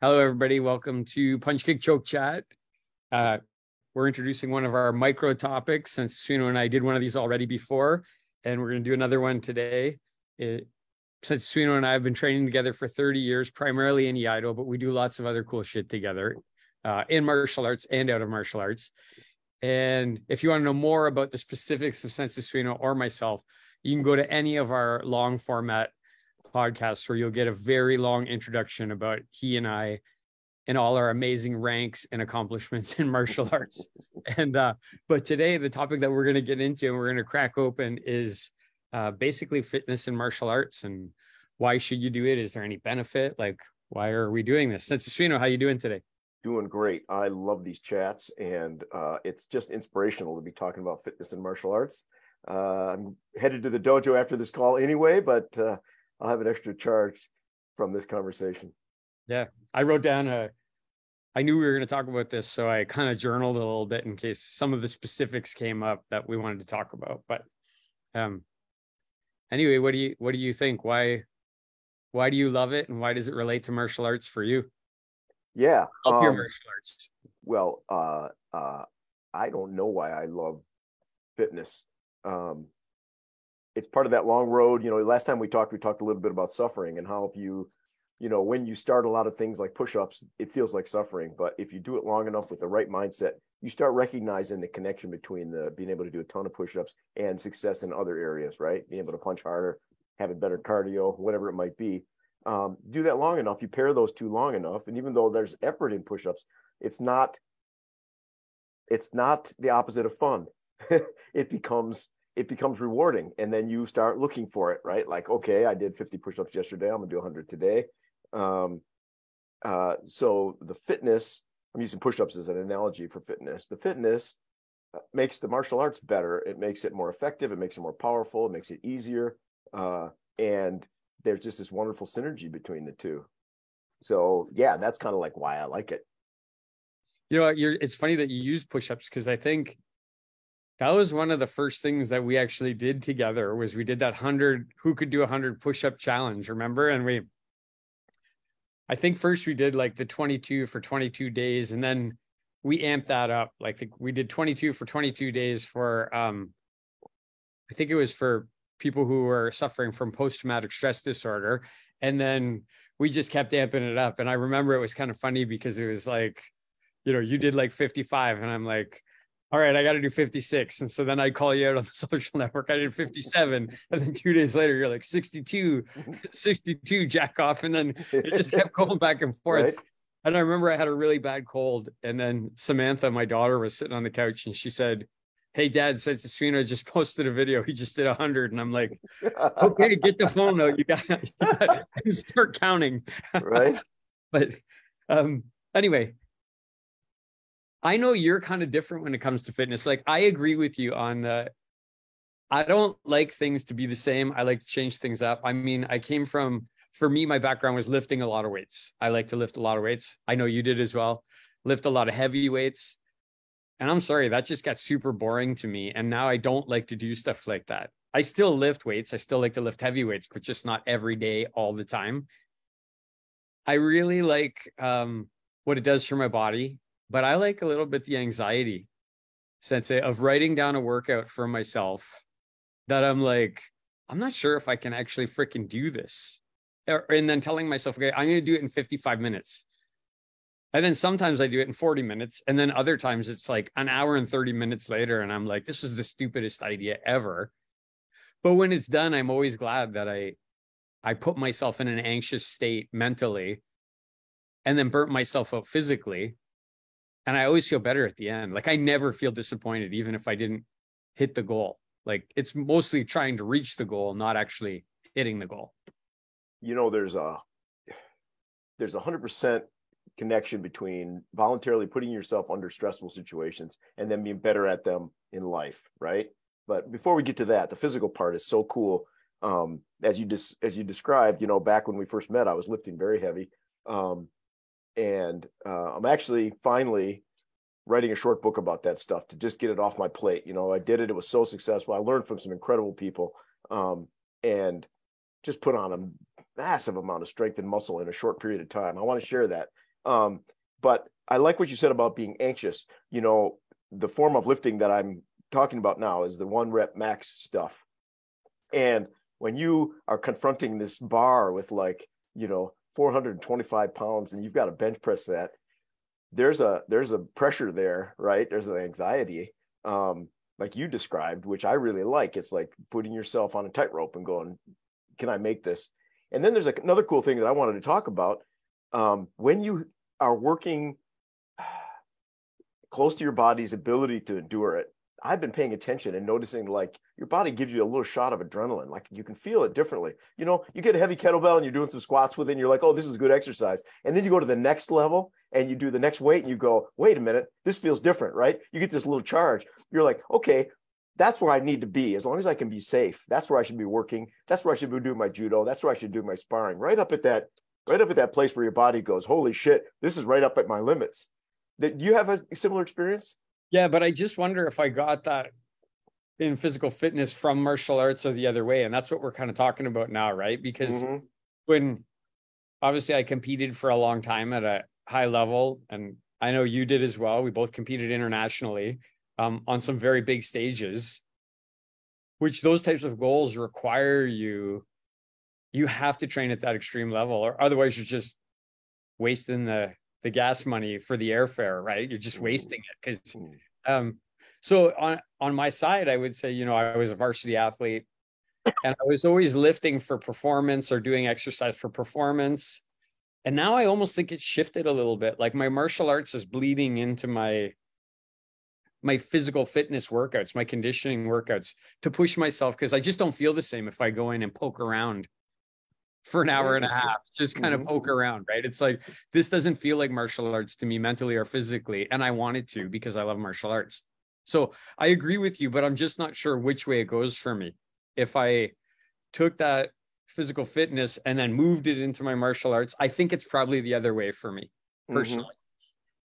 Hello, everybody. Welcome to Punch Kick Choke Chat. We're introducing one of our micro topics since Sensei Sueno and I did one of these already before, and we're going to do another one today. Since Sensei Sueno and I have been training together for 30 years, primarily in Iaido, but we do lots of other cool shit together in martial arts and out of martial arts. And if you want to know more about the specifics of Sensei Sueno or myself, you can go to any of our long format podcasts where you'll get a very long introduction about he and I and all our amazing ranks and accomplishments in martial arts. And but today the topic that we're going to get into and we're going to crack open is basically fitness and martial arts and why should you do it? Is there any benefit? Like, why are we doing this? Sensei Sueno, how you doing today? Doing great. I love these chats, and it's just inspirational to be talking about fitness and martial arts. I'm headed to the dojo after this call anyway, but I'll have an extra charge from this conversation. Yeah, I wrote down I knew we were going to talk about this, so I kind of journaled a little bit in case some of the specifics came up that we wanted to talk about. But anyway, what do you think? Why do you love it, and why does it relate to martial arts for you? Yeah, up your martial arts. Well, I don't know why I love fitness. It's part of that long road. You know, last time we talked a little bit about suffering and how if you, you know, when you start a lot of things like push-ups, it feels like suffering. But if you do it long enough with the right mindset, you start recognizing the connection between the being able to do a ton of push-ups and success in other areas, right? Being able to punch harder, having better cardio, whatever it might be. Do that long enough, you pair those two long enough. And even though there's effort in push-ups, it's not the opposite of fun. It becomes rewarding, and then you start looking for it, right? Like, okay, I did 50 push-ups yesterday. I'm gonna do 100 today. So the fitness, I'm using push-ups as an analogy for fitness. The fitness makes the martial arts better. It makes it more effective. It makes it more powerful. It makes it easier. And there's just this wonderful synergy between the two. So yeah, that's kind of like why I like it. You know, it's funny that you use push-ups, because I think that was one of the first things that we actually did together was we did that 100 who could do 100 push-up challenge, remember? And I think first we did like the 22 for 22 days, and then we amped that up. Like we did 22 for 22 days for, I think it was for people who were suffering from post-traumatic stress disorder. And then we just kept amping it up. And I remember it was kind of funny because it was like, you know, you did like 55 and I'm like, all right, I got to do 56. And so then I call you out on the social network. I did 57. And then 2 days later, you're like 62, jack off. And then it just kept going back and forth. Right. And I remember I had a really bad cold. And then Samantha, my daughter, was sitting on the couch and she said, hey, Dad, Sensei Sueno just posted a video. He just did 100. And I'm like, okay, get the phone out. You got and start counting. Right. But anyway, I know you're kind of different when it comes to fitness. Like, I agree with you on the, I don't like things to be the same. I like to change things up. I mean, for me, my background was lifting a lot of weights. I like to lift a lot of weights. I know you did as well. Lift a lot of heavy weights. And I'm sorry, that just got super boring to me. And now I don't like to do stuff like that. I still lift weights. I still like to lift heavy weights, but just not every day, all the time. I really like what it does for my body. But I like a little bit the anxiety, Sensei, of writing down a workout for myself that I'm like, I'm not sure if I can actually freaking do this. And then telling myself, okay, I'm going to do it in 55 minutes. And then sometimes I do it in 40 minutes. And then other times it's like an hour and 30 minutes later. And I'm like, this is the stupidest idea ever. But when it's done, I'm always glad that I put myself in an anxious state mentally and then burnt myself out physically. And I always feel better at the end. Like, I never feel disappointed, even if I didn't hit the goal. Like, it's mostly trying to reach the goal, not actually hitting the goal. You know, there's a 100% connection between voluntarily putting yourself under stressful situations and then being better at them in life, right? But before we get to that, the physical part is so cool. As you described, you know, back when we first met, I was lifting very heavy. And I'm actually finally writing a short book about that stuff to just get it off my plate. You know, I did it. It was so successful. I learned from some incredible people and just put on a massive amount of strength and muscle in a short period of time. I want to share that. But I like what you said about being anxious. You know, the form of lifting that I'm talking about now is the 1 rep max stuff. And when you are confronting this bar with, like, you know, 425 pounds and you've got to bench press that, there's a pressure there, right? There's an anxiety, like you described, which I really like. It's like putting yourself on a tightrope and going, can I make this? And then there's another cool thing that I wanted to talk about. When you are working close to your body's ability to endure it, I've been paying attention and noticing, like, your body gives you a little shot of adrenaline. Like, you can feel it differently. You know, you get a heavy kettlebell and you're doing some squats with it and you're like, oh, this is good exercise. And then you go to the next level and you do the next weight and you go, wait a minute, this feels different, right? You get this little charge. You're like, okay, that's where I need to be. As long as I can be safe, that's where I should be working. That's where I should be doing my judo. That's where I should do my sparring. Right up at that place where your body goes, holy shit, this is right up at my limits. Did you have a similar experience? Yeah, but I just wonder if I got that in physical fitness from martial arts or the other way. And that's what we're kind of talking about now, right? Because when obviously I competed for a long time at a high level, and I know you did as well. We both competed internationally on some very big stages, which those types of goals require you have to train at that extreme level, or otherwise you're just wasting the gas money for the airfare, right? You're just wasting it. Because so on my side, I would say, you know, I was a varsity athlete and I was always lifting for performance or doing exercise for performance. And now I almost think it shifted a little bit. Like, my martial arts is bleeding into my physical fitness workouts, my conditioning workouts, to push myself, because I just don't feel the same if I go in and poke around for an hour and a half, just kind of poke around, right? It's like, this doesn't feel like martial arts to me mentally or physically. And I wanted to, because I love martial arts. So I agree with you, but I'm just not sure which way it goes for me. If I took that physical fitness and then moved it into my martial arts, I think it's probably the other way for me personally.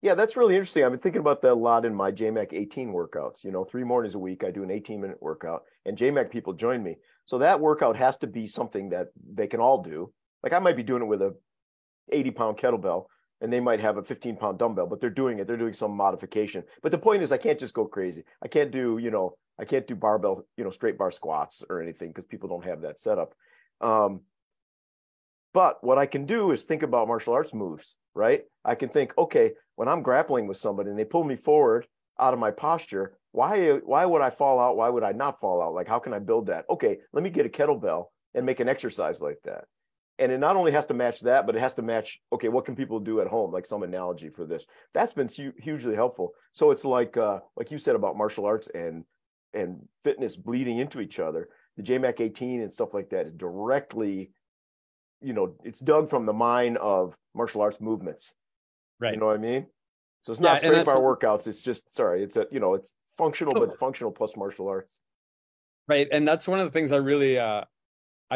Yeah, that's really interesting. I've been thinking about that a lot in my JMAC 18 workouts. You know, 3 mornings a week, I do an 18-minute workout, and JMAC people join me. So that workout has to be something that they can all do. Like, I might be doing it with a 80-pound kettlebell, and they might have a 15-pound dumbbell, but they're doing it. They're doing some modification. But the point is, I can't just go crazy. I can't do, you know, I can't do barbell, you know, straight bar squats or anything, because people don't have that setup. But what I can do is think about martial arts moves, right? I can think, okay, when I'm grappling with somebody and they pull me forward out of my posture, why would I fall out? Why would I not fall out? Like, how can I build that? Okay, let me get a kettlebell and make an exercise like that. And it not only has to match that, but it has to match, okay, what can people do at home? Like, some analogy for this. That's been hugely helpful. So it's like you said about martial arts and fitness bleeding into each other. The JMAC 18 and stuff like that is directly, you know, it's dug from the mine of martial arts movements, right? You know what I mean? So it's not straight bar workouts. It's just, it's functional, but functional plus martial arts. Right. And that's one of the things I really, I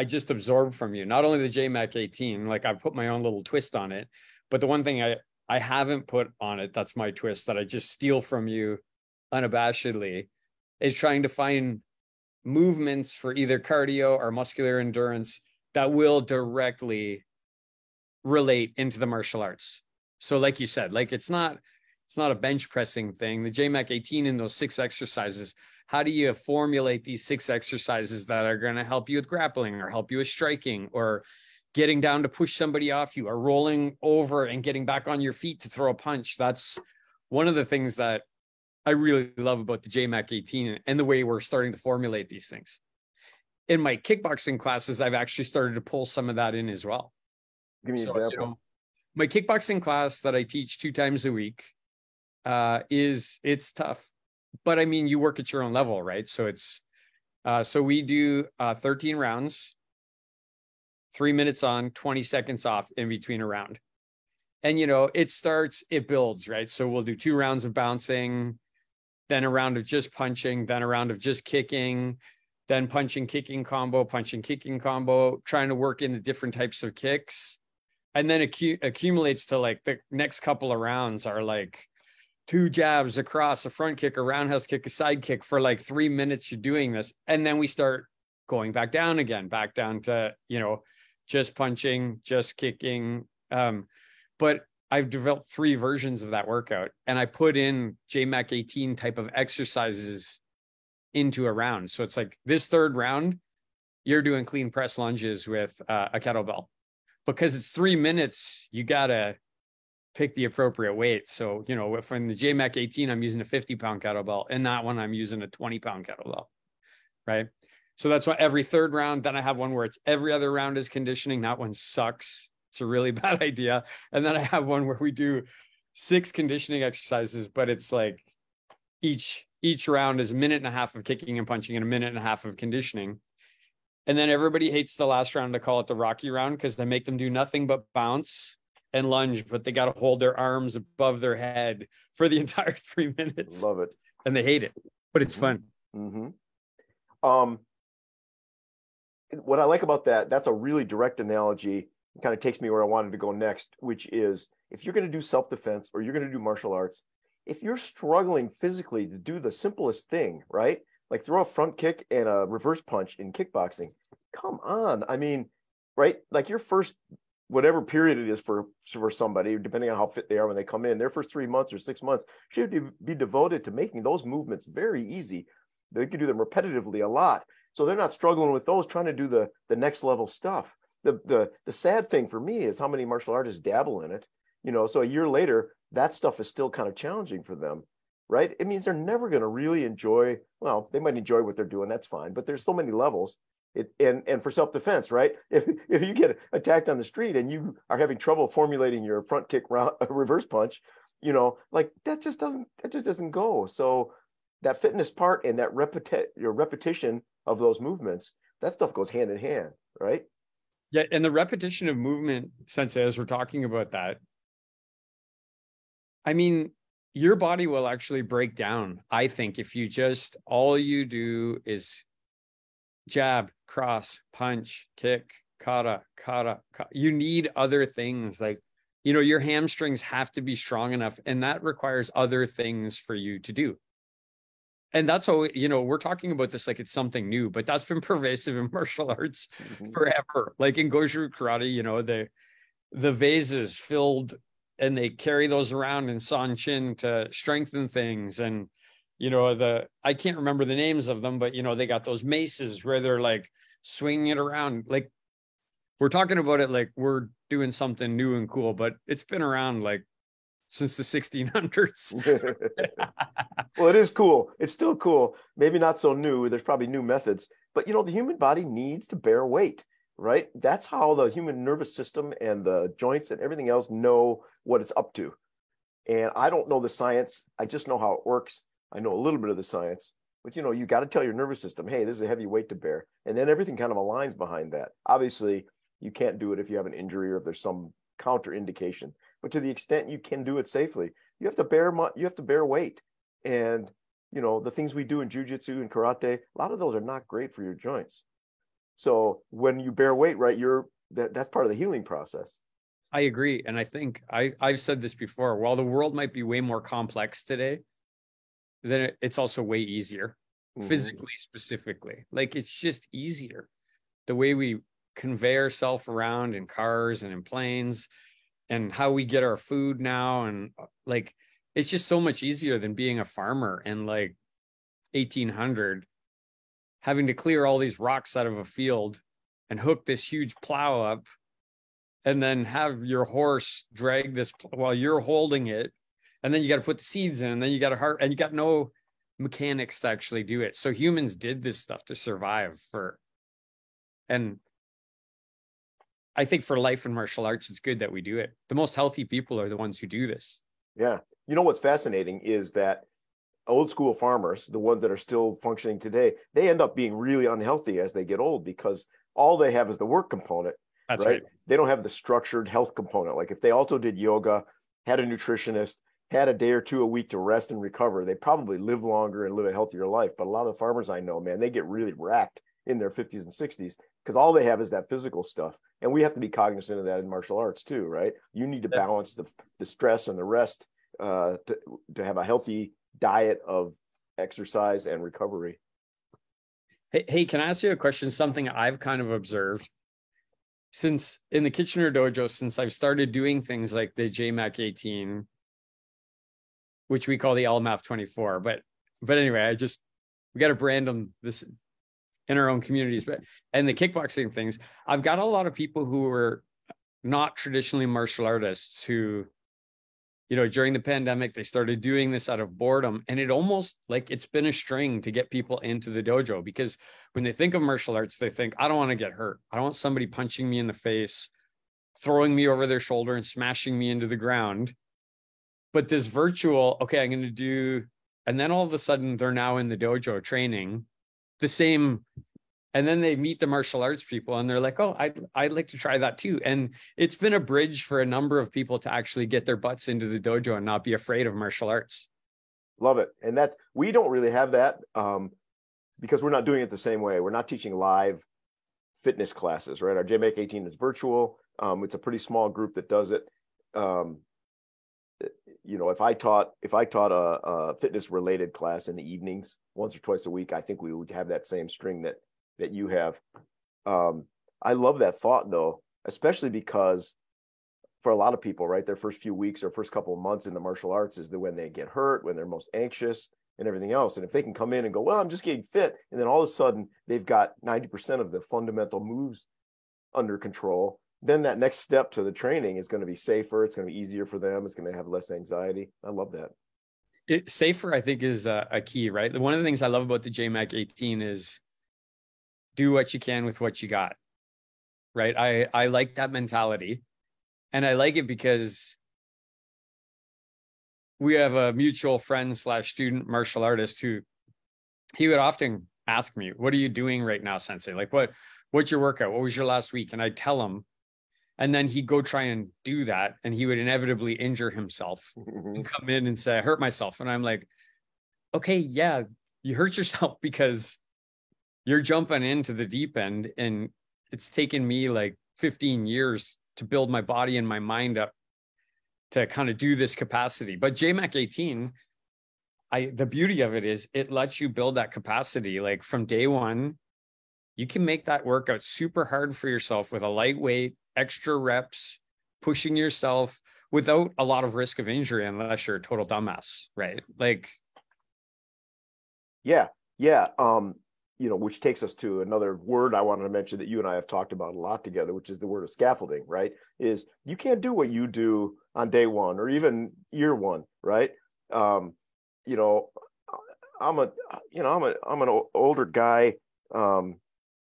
just absorbed from you, not only the JMAC 18, like, I've put my own little twist on it, but the one thing I haven't put on it, that's my twist that I just steal from you unabashedly, is trying to find movements for either cardio or muscular endurance that will directly relate into the martial arts. So like you said, like, it's not a bench pressing thing. The JMAC 18 in those 6 exercises, how do you formulate these 6 exercises that are going to help you with grappling or help you with striking or getting down to push somebody off you or rolling over and getting back on your feet to throw a punch? That's one of the things that I really love about the JMAC 18 and the way we're starting to formulate these things. In my kickboxing classes, I've actually started to pull some of that in as well. Give me an example. You know, my kickboxing class that I teach 2 times a week it's tough, but I mean, you work at your own level, right? So it's, so we do 13 rounds, 3 minutes on, 20 seconds off in between a round. And, you know, it builds, right? So we'll do 2 rounds of bouncing, then a round of just punching, then a round of just kicking, then punching, kicking combo, trying to work into different types of kicks. And then accumulates to, like, the next couple of rounds are like 2 jabs, a cross, a front kick, a roundhouse kick, a side kick. For like 3 minutes, you're doing this. And then we start going back down again, back down to, you know, just punching, just kicking. But I've developed three versions of that workout, and I put in JMAC 18 type of exercises into a round. So it's like this third round, you're doing clean press lunges with a kettlebell. Because it's 3 minutes, you got to pick the appropriate weight. So, you know, if in the JMAC 18, I'm using a 50-pound kettlebell. In that one, I'm using a 20-pound kettlebell, right? So that's why every third round, then I have one where it's every other round is conditioning. That one sucks. It's a really bad idea. And then I have one where we do 6 conditioning exercises, but it's like each round is a minute and a half of kicking and punching and a minute and a half of conditioning. And then everybody hates the last round. I call it the Rocky round because they make them do nothing but bounce and lunge, but they got to hold their arms above their head for the entire 3 minutes. Love it. And they hate it, but it's fun. Mm-hmm. What I like about that, that's a really direct analogy. It kind of takes me where I wanted to go next, which is if you're going to do self-defense or you're going to do martial arts, if you're struggling physically to do the simplest thing, right? Like throw a front kick and a reverse punch in kickboxing. Come on. I mean, right? Like your first, whatever period it is for somebody, depending on how fit they are when they come in, their first 3 months or 6 months should be devoted to making those movements very easy. They can do them repetitively a lot. So they're not struggling with those, trying to do the next level stuff. The sad thing for me is how many martial artists dabble in it. You know, so a year later, that stuff is still kind of challenging for them, right? It means they're never going to really enjoy, well, they might enjoy what they're doing, that's fine, but there's so many levels. And for self-defense, right? If you get attacked on the street and you are having trouble formulating your front kick round, reverse punch, you know, like that just doesn't go. So that fitness part and that repetition of those movements, that stuff goes hand in hand, right? Yeah, and the repetition of movement, Sensei, as we're talking about that, I mean, your body will actually break down, I think, if you just, all you do is jab, cross, punch, kick, kata. You need other things. Like, you know, your hamstrings have to be strong enough, and that requires other things for you to do. And that's how, you know, we're talking about this like it's something new, but that's been pervasive in martial arts forever. Like in Goju karate, you know, the vases filled and they carry those around in San chin to strengthen things. And, you know, I can't remember the names of them, but, you know, they got those maces where they're like swinging it around. Like we're talking about it like we're doing something new and cool, but it's been around like since the 1600s. Well, it is cool. It's still cool. Maybe not so new. There's probably new methods, but you know, the human body needs to bear weight, right? That's how the human nervous system and the joints and everything else know what it's up to. And I don't know the science. I just know how it works. I know a little bit of the science, but you know, you got to tell your nervous system, hey, this is a heavy weight to bear. And then everything kind of aligns behind that. Obviously you can't do it if you have an injury or if there's some counterindication. But to the extent you can do it safely, you have to bear weight. And you know, the things we do in jujitsu and karate, a lot of those are not great for your joints. So when you bear weight, right, that's part of the healing process. I agree. And I think I've said this before, while the world might be way more complex today, then it's also way easier, physically specifically. Like it's just easier. The way we convey ourselves around in cars and in planes, and how we get our food now. And like, it's just so much easier than being a farmer in like 1800, having to clear all these rocks out of a field and hook this huge plow up and then have your horse drag this while you're holding it. And then you got to put the seeds in, and then you got to and you got no mechanics to actually do it. So humans did this stuff to survive and I think for life and martial arts, it's good that we do it. The most healthy people are the ones who do this. Yeah. You know, what's fascinating is that old school farmers, the ones that are still functioning today, they end up being really unhealthy as they get old because all they have is the work component. That's right. They don't have the structured health component. Like if they also did yoga, had a nutritionist, had a day or two a week to rest and recover, they probably live longer and live a healthier life. But a lot of the farmers I know, man, they get really racked in their 50s and 60s because all they have is that physical stuff. And we have to be cognizant of that in martial arts too, right? You need to balance the stress and the rest to have a healthy diet of exercise and recovery. Hey, can I ask you a question? Something I've kind of observed. since in the Kitchener Dojo, since I've started doing things like the JMAC 18, which we call the LMF 24, but anyway, we got to brand them this in our own communities, and the kickboxing things, I've got a lot of people who are not traditionally martial artists who, you know, during the pandemic, they started doing this out of boredom, and it almost like it's been a string to get people into the dojo, because when they think of martial arts, they think, I don't want to get hurt. I don't want somebody punching me in the face, throwing me over their shoulder and smashing me into the ground. But this virtual, okay, I'm going to do, and then all of a sudden they're now in the dojo training the same. And then they meet the martial arts people and they're like, oh, I'd like to try that too. And it's been a bridge for a number of people to actually get their butts into the dojo and not be afraid of martial arts. Love it. And that's, we don't really have that because we're not doing it the same way. We're not teaching live fitness classes, right? Our JMAC 18 is virtual. It's a pretty small group that does it. You know, if I taught a fitness related class in the evenings once or twice a week, I think we would have that same string that you have. I love that thought though, especially because for a lot of people, right, their first few weeks or first couple of months in the martial arts is when they get hurt, when they're most anxious and everything else. And if they can come in and go, well, I'm just getting fit. And then all of a sudden they've got 90% of the fundamental moves under control. Then that next step to the training is going to be safer. It's going to be easier for them. It's going to have less anxiety. I love that. Safer, I think, is a key, right? One of the things I love about the JMAC 18 is do what you can with what you got, right? I like that mentality, and I like it because we have a mutual friend / student martial artist who, he would often ask me, what are you doing right now, Sensei? Like, what's your workout? What was your last week? And I'd tell him, and then he'd go try and do that, and he would inevitably injure himself and come in and say, I hurt myself. And I'm like, okay, yeah, you hurt yourself because you're jumping into the deep end, and it's taken me like 15 years to build my body and my mind up to kind of do this capacity. But JMAC 18, the beauty of it is it lets you build that capacity. Like from day one, you can make that workout super hard for yourself with a lightweight, extra reps, pushing yourself without a lot of risk of injury, unless you're a total dumbass, right? Like, yeah. You know, which takes us to another word I wanted to mention that you and I have talked about a lot together, which is the word of scaffolding, right? Is you can't do what you do on day one or even year one, right? You know, I'm an older guy,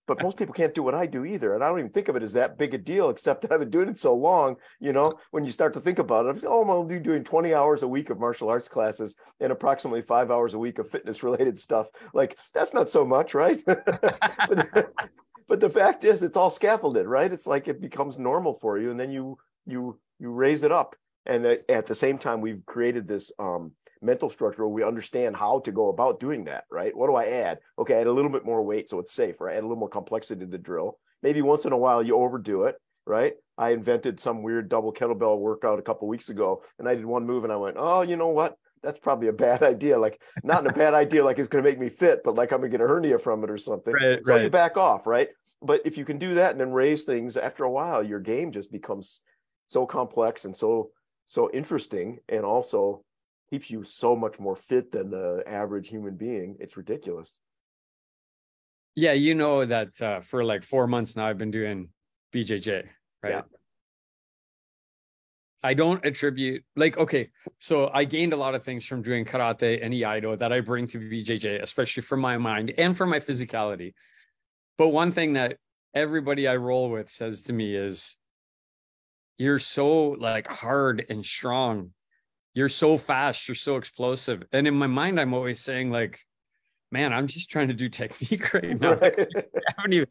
but most people can't do what I do either. And I don't even think of it as that big a deal, except that I've been doing it so long, you know, when you start to think about it, I'm only doing 20 hours a week of martial arts classes and approximately 5 hours a week of fitness related stuff. Like, that's not so much, right? but the fact is, it's all scaffolded, right? It's like, it becomes normal for you. And then you raise it up. And at the same time, we've created this mental structure where we understand how to go about doing that, right? What do I add? Okay, I add a little bit more weight, so it's safe, right? I add a little more complexity to the drill. Maybe once in a while, you overdo it, right? I invented some weird double kettlebell workout a couple of weeks ago, and I did one move, and I went, oh, you know what? That's probably a bad idea. Like, not in a bad idea, like it's going to make me fit, but like I'm going to get a hernia from it or something. Right, so you back off, right? But if you can do that and then raise things, after a while, your game just becomes so complex and so interesting, and also keeps you so much more fit than the average human being. It's ridiculous. Yeah, you know that for like 4 months now, I've been doing BJJ, right? Yeah. I don't attribute, like, okay, so I gained a lot of things from doing karate and Iaido that I bring to BJJ, especially for my mind and for my physicality. But one thing that everybody I roll with says to me is, you're so like hard and strong. You're so fast. You're so explosive. And in my mind, I'm always saying like, man, I'm just trying to do technique right now. Right. I haven't even,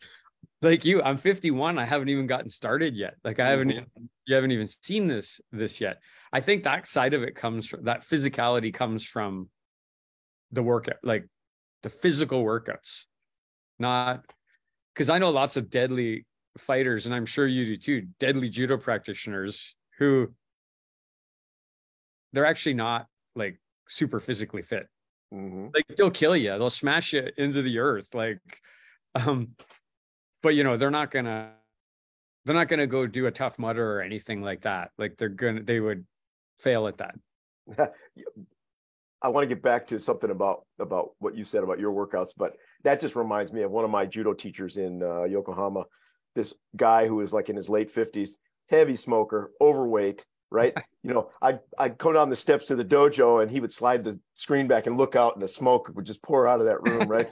like you, I'm 51. I haven't even gotten started yet. Like I haven't, you haven't even seen this yet. I think that side of it comes from, that physicality comes from the workout, like the physical workouts, not, because I know lots of deadly fighters, and I'm sure you do too, deadly judo practitioners who they're actually not like super physically fit. Like they'll kill you, they'll smash you into the earth, like but you know, they're not gonna they're not going to go do a Tough Mudder or anything like that. Like they would fail at that. I want to get back to something about what you said about your workouts, but that just reminds me of one of my judo teachers in Yokohama, this guy who was like in his late 50s, heavy smoker, overweight, right? You know, I'd go down the steps to the dojo and he would slide the screen back and look out and the smoke would just pour out of that room, right?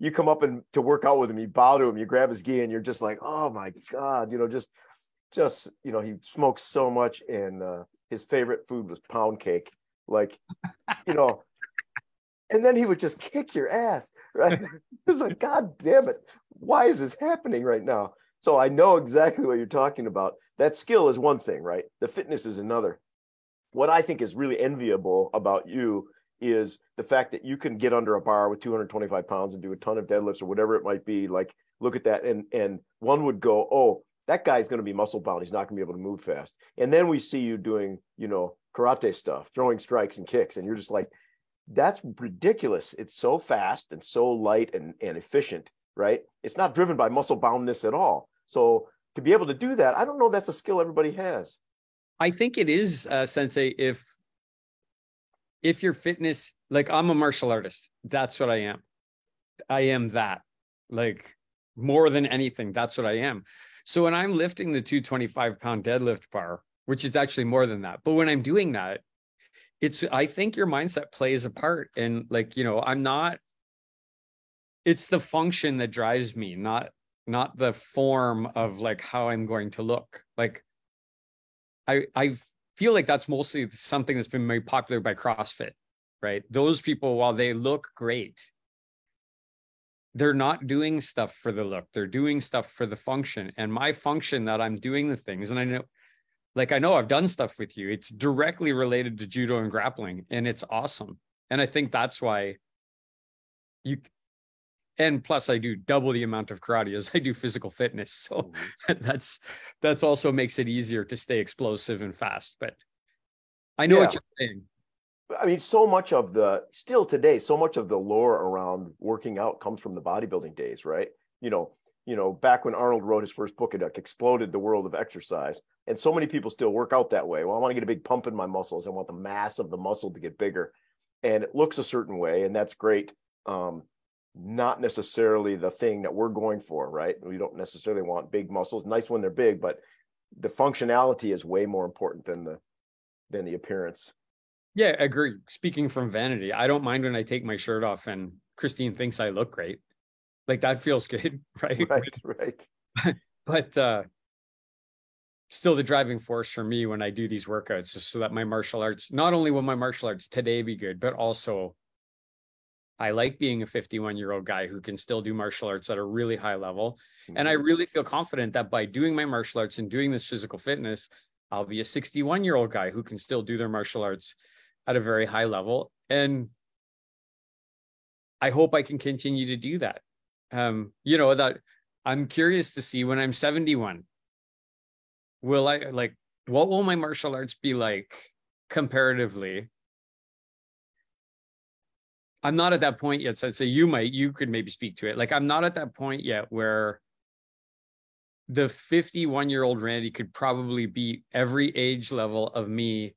You come up and to work out with him, you bow to him, you grab his gi and you're just like, oh my God, you know, just, you know, he smokes so much. And his favorite food was pound cake. Like, you know, and then he would just kick your ass, right? It's like, God damn it. Why is this happening right now? So I know exactly what you're talking about. That skill is one thing, right? The fitness is another. What I think is really enviable about you is the fact that you can get under a bar with 225 pounds and do a ton of deadlifts or whatever it might be. Like, look at that. And one would go, oh, that guy's going to be muscle bound. He's not going to be able to move fast. And then we see you doing, you know, karate stuff, throwing strikes and kicks. And you're just like, that's ridiculous. It's so fast and so light and efficient, right? It's not driven by muscle boundness at all. So to be able to do that, I don't know, that's a skill everybody has. I think it is, Sensei, if your fitness, like I'm a martial artist, that's what I am. I am that, like more than anything, that's what I am. So when I'm lifting the 225 pound deadlift bar, which is actually more than that, but when I'm doing that, it's, I think your mindset plays a part. And like, you know, I'm not, it's the function that drives me, not the form of like how I'm going to look. Like I feel like that's mostly something that's been made popular by CrossFit, right? Those people, while they look great, they're not doing stuff for the look. They're doing stuff for the function. And my function that I'm doing the things, and I know, like, I know I've done stuff with you. It's directly related to judo and grappling, and it's awesome. And I think that's why you, and plus I do double the amount of karate as I do physical fitness. So that's also makes it easier to stay explosive and fast. But I know what you're saying. I mean, so much of the, still today, so much of the lore around working out comes from the bodybuilding days, right? You know, back when Arnold wrote his first book, it exploded the world of exercise. And so many people still work out that way. Well, I want to get a big pump in my muscles. I want the mass of the muscle to get bigger. And it looks a certain way, and that's great. Not necessarily the thing that we're going for, right? We don't necessarily want big muscles. Nice when they're big, but the functionality is way more important than the appearance. Yeah, I agree. Speaking from vanity, I don't mind when I take my shirt off and Christine thinks I look great. Like that feels good, right? Right. But still the driving force for me when I do these workouts is so that my martial arts, not only will my martial arts today be good, but also I like being a 51-year-old guy who can still do martial arts at a really high level. Mm-hmm. And I really feel confident that by doing my martial arts and doing this physical fitness, I'll be a 61-year-old guy who can still do their martial arts at a very high level. And I hope I can continue to do that. You know, that I'm curious to see when I'm 71, what will my martial arts be like comparatively? I'm not at that point yet. So I'd say you could maybe speak to it. Like, I'm not at that point yet where the 51-year-old Randy could probably beat every age level of me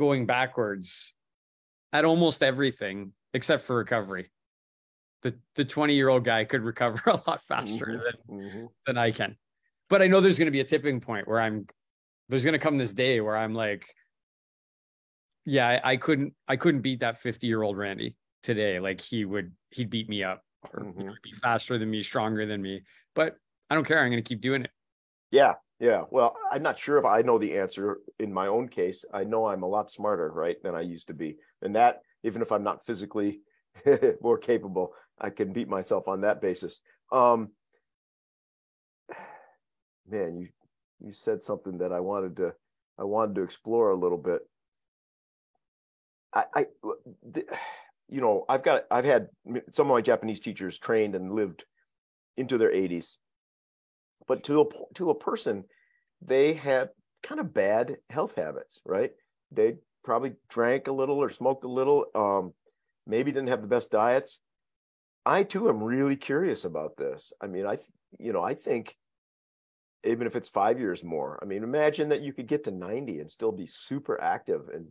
going backwards at almost everything except for recovery. The 20-year-old guy could recover a lot faster than I can. But I know there's going to be a tipping point where there's going to come this day where I'm like, yeah, I couldn't beat that 50-year-old Randy today. Like he'd beat me up or he would be faster than me, stronger than me, but I don't care. I'm going to keep doing it. Yeah. Yeah. Well, I'm not sure if I know the answer in my own case. I know I'm a lot smarter, right, than I used to be. And that, even if I'm not physically more capable, I can beat myself on that basis. Man, you said something that I wanted to explore a little bit. You know, I've had some of my Japanese teachers trained and lived into their 80s, but to a person, they had kind of bad health habits, right? They probably drank a little or smoked a little, maybe didn't have the best diets. I too am really curious about this. I mean, I think even if it's 5 years more. I mean, imagine that you could get to 90 and still be super active and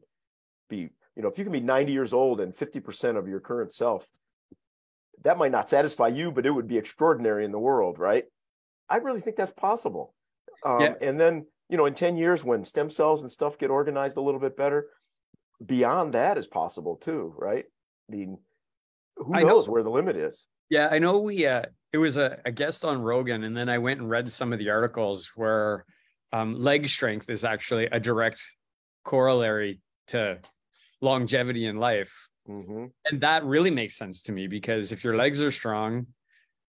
be, you know, if you can be 90 years old and 50% of your current self, that might not satisfy you, but it would be extraordinary in the world, right? I really think that's possible. Yeah. And then, you know, in 10 years when stem cells and stuff get organized a little bit better, beyond that is possible too, right? I mean, who knows where the limit is? Yeah, I know we, it was a guest on Rogan, and then I went and read some of the articles where leg strength is actually a direct corollary to longevity in life. Mm-hmm. And that really makes sense to me, because if your legs are strong,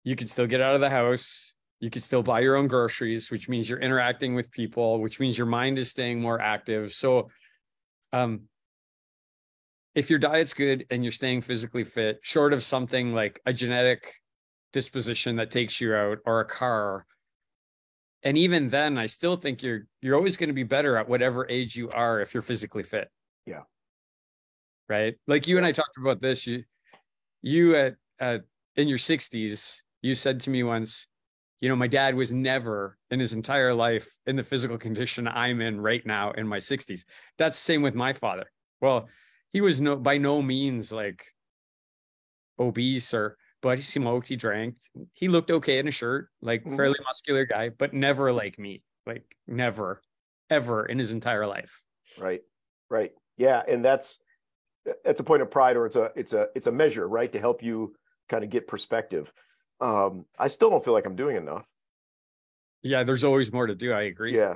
you can still get out of the house, you can still buy your own groceries, which means you're interacting with people, which means your mind is staying more active. So if your diet's good and you're staying physically fit, short of something like a genetic disposition that takes you out or a car, and even then, I still think you're always going to be better at whatever age you are if you're physically fit. Yeah. Right. Like you and I talked about this. You in your 60s, you said to me once, you know, my dad was never in his entire life in the physical condition I'm in right now in my 60s. That's the same with my father. Well, he was by no means like obese, but he smoked, he drank, he looked okay in a shirt, like fairly muscular guy, but never like me, like never, ever in his entire life. Right, right, yeah, and that's a point of pride, or it's a measure, right, to help you kind of get perspective. I still don't feel like I'm doing enough. Yeah, there's always more to do. I agree. Yeah,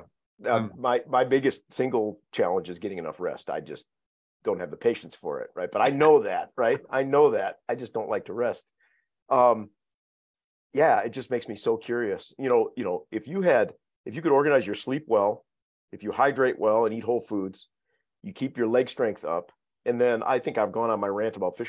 my biggest single challenge is getting enough rest. I just don't have the patience for it, right? But I know that, right? I know that. I just don't like to rest. Yeah, it just makes me so curious. You know, if you could organize your sleep well, if you hydrate well and eat whole foods, you keep your leg strength up. And then I think I've gone on my rant about fish oil.